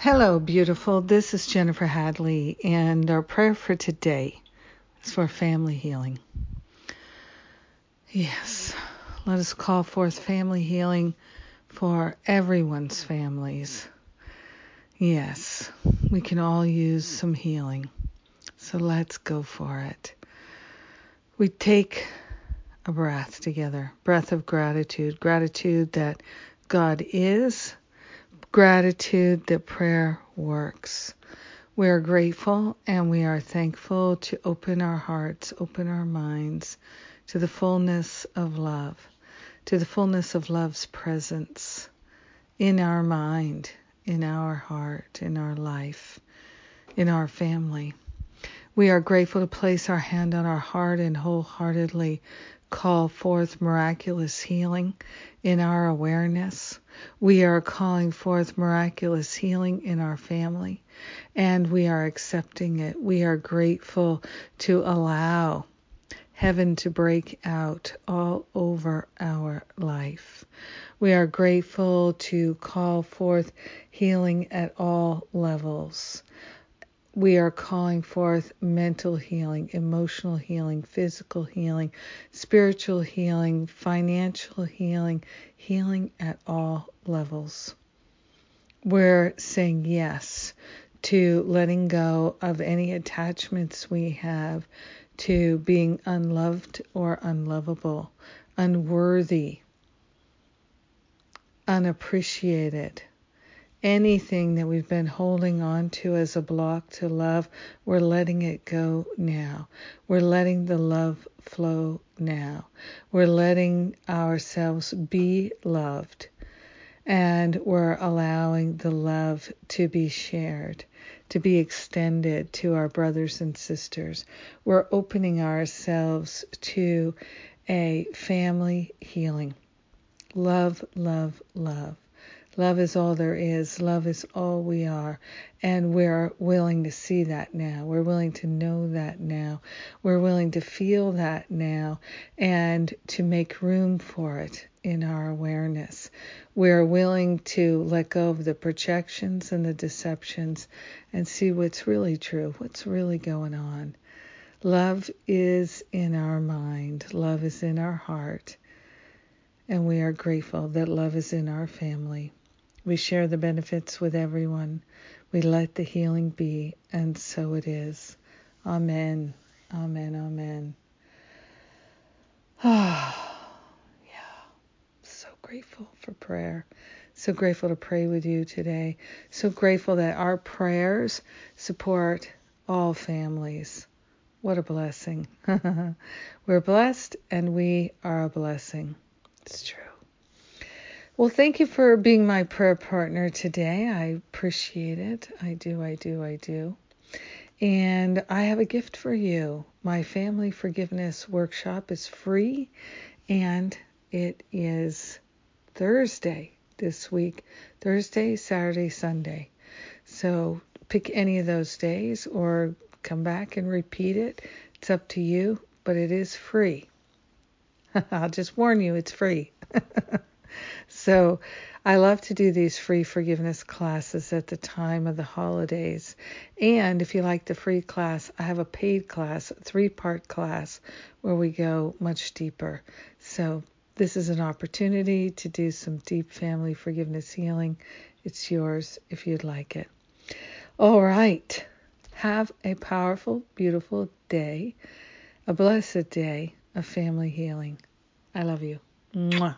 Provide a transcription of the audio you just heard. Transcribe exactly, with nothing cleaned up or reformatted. Hello, beautiful. This is Jennifer Hadley, and our prayer for today is for family healing. Yes, let us call forth family healing for everyone's families. Yes, we can all use some healing, so let's go for it. We take a breath together, breath of gratitude, gratitude that God is. Gratitude that prayer works. We are grateful and we are thankful to open our hearts, open our minds to the fullness of love, to the fullness of love's presence in our mind, in our heart, in our life, in our family. We are grateful to place our hand on our heart and wholeheartedly call forth miraculous healing in our awareness. We are calling forth miraculous healing in our family, and we are accepting it. We are grateful to allow heaven to break out all over our life. We are grateful to call forth healing at all levels. We are calling forth mental healing, emotional healing, physical healing, spiritual healing, financial healing, healing at all levels. We're saying yes to letting go of any attachments we have to being unloved or unlovable, unworthy, unappreciated. Anything that we've been holding on to as a block to love, we're letting it go now. We're letting the love flow now. We're letting ourselves be loved. And we're allowing the love to be shared, to be extended to our brothers and sisters. We're opening ourselves to a family healing. Love, love, love. Love is all there is. Love is all we are. And we're willing to see that now. We're willing to know that now. We're willing to feel that now and to make room for it in our awareness. We're willing to let go of the projections and the deceptions and see what's really true, what's really going on. Love is in our mind. Love is in our heart. And we are grateful that love is in our family. We share the benefits with everyone. We let the healing be, and so it is. Amen. Amen. Amen. Oh, yeah. So grateful for prayer. So grateful to pray with you today. So grateful that our prayers support all families. What a blessing. We're blessed, and we are a blessing. It's true. Well, thank you for being my prayer partner today. I appreciate it. I do, I do, I do. And I have a gift for you. My Family Forgiveness Workshop is free, and it is Thursday this week. Thursday, Saturday, Sunday. So pick any of those days or come back and repeat it. It's up to you, but it is free. I'll just warn you, it's free. So I love to do these free forgiveness classes at the time of the holidays. And if you like the free class, I have a paid class, a three-part class, where we go much deeper. So this is an opportunity to do some deep family forgiveness healing. It's yours if you'd like it. All right. Have a powerful, beautiful day, a blessed day of family healing. I love you. Mwah.